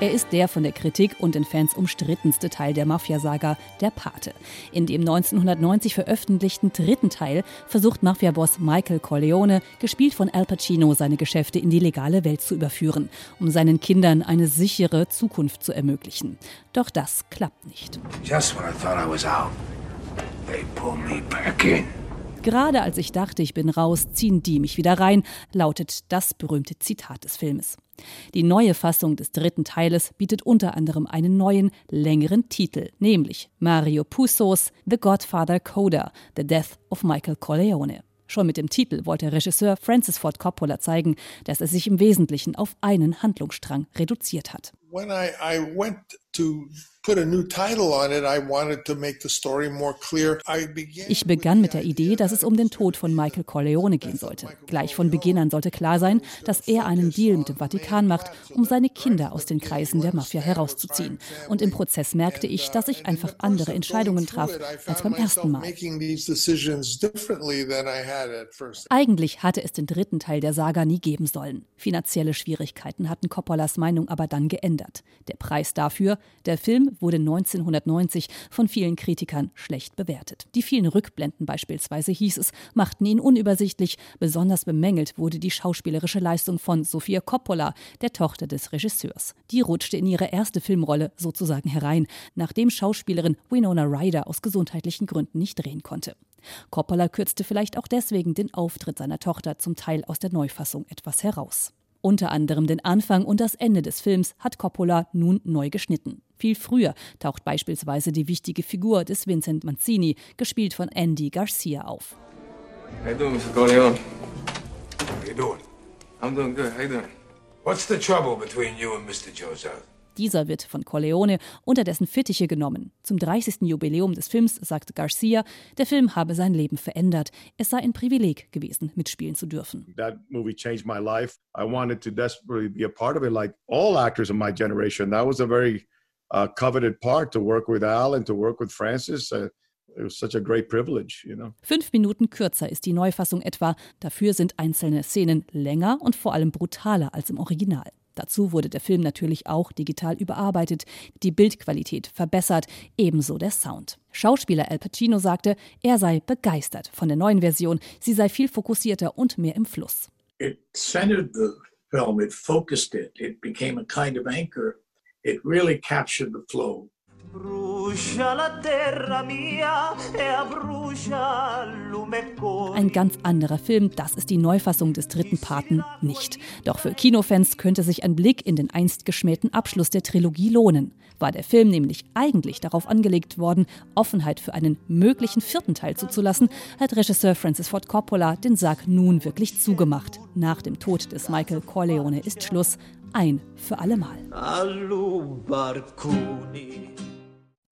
Er ist der von der Kritik und den Fans umstrittenste Teil der Mafia-Saga, der Pate. In dem 1990 veröffentlichten dritten Teil versucht Mafia-Boss Michael Corleone, gespielt von Al Pacino, seine Geschäfte in die legale Welt zu überführen, um seinen Kindern eine sichere Zukunft zu ermöglichen. Doch das klappt nicht. Just when I thought I was out, they pulled me back in. Gerade als ich dachte, ich bin raus, ziehen die mich wieder rein, lautet das berühmte Zitat des Filmes. Die neue Fassung des dritten Teiles bietet unter anderem einen neuen, längeren Titel, nämlich Mario Puzos The Godfather Coda, The Death of Michael Corleone. Schon mit dem Titel wollte Regisseur Francis Ford Coppola zeigen, dass er sich im Wesentlichen auf einen Handlungsstrang reduziert hat. When I went to put a new title on it, I wanted to make the story more clear. Ich begann mit der Idee, dass es um den Tod von Michael Corleone gehen sollte. Gleich von Beginn an sollte klar sein, dass er einen Deal mit dem Vatikan macht, um seine Kinder aus den Kreisen der Mafia herauszuziehen. Und im Prozess merkte ich, dass ich einfach andere Entscheidungen traf als beim ersten Mal. Eigentlich hatte es den dritten Teil der Saga nie geben sollen. Finanzielle Schwierigkeiten hatten Coppolas Meinung aber dann geändert. Der Preis dafür: der Film wurde 1990 von vielen Kritikern schlecht bewertet. Die vielen Rückblenden beispielsweise, hieß es, machten ihn unübersichtlich. Besonders bemängelt wurde die schauspielerische Leistung von Sophia Coppola, der Tochter des Regisseurs. Die rutschte in ihre erste Filmrolle sozusagen herein, nachdem Schauspielerin Winona Ryder aus gesundheitlichen Gründen nicht drehen konnte. Coppola kürzte vielleicht auch deswegen den Auftritt seiner Tochter zum Teil aus der Neufassung etwas heraus. Unter anderem den Anfang und das Ende des Films hat Coppola nun neu geschnitten. Viel früher taucht beispielsweise die wichtige Figur des Vincent Mancini, gespielt von Andy Garcia, auf. How you doing, Mr. Corleone? How you doing? I'm doing good. How you doing? What's the trouble between you and Mr. Joseph? Dieser wird von Corleone unter dessen Fittiche genommen. Zum 30. Jubiläum des Films sagte Garcia, der Film habe sein Leben verändert. Es sei ein Privileg gewesen, mitspielen zu dürfen. That movie changed my life. I wanted to desperately be a part of it, like all actors in my generation. That was a very coveted part, to work with Al and to work with Francis. It was such a great privilege, you know. 5 Minuten kürzer ist die Neufassung etwa. Dafür sind einzelne Szenen länger und vor allem brutaler als im Original. Dazu wurde der Film natürlich auch digital überarbeitet, die Bildqualität verbessert, ebenso der Sound. Schauspieler Al Pacino sagte, er sei begeistert von der neuen Version, sie sei viel fokussierter und mehr im Fluss. It centered the film, it focused it, it became a kind of anchor, it really captured the flow. Ein ganz anderer Film, das ist die Neufassung des dritten Paten nicht. Doch für Kinofans könnte sich ein Blick in den einst geschmähten Abschluss der Trilogie lohnen. War der Film nämlich eigentlich darauf angelegt worden, Offenheit für einen möglichen vierten Teil zuzulassen, hat Regisseur Francis Ford Coppola den Sarg nun wirklich zugemacht. Nach dem Tod des Michael Corleone ist Schluss, ein für allemal.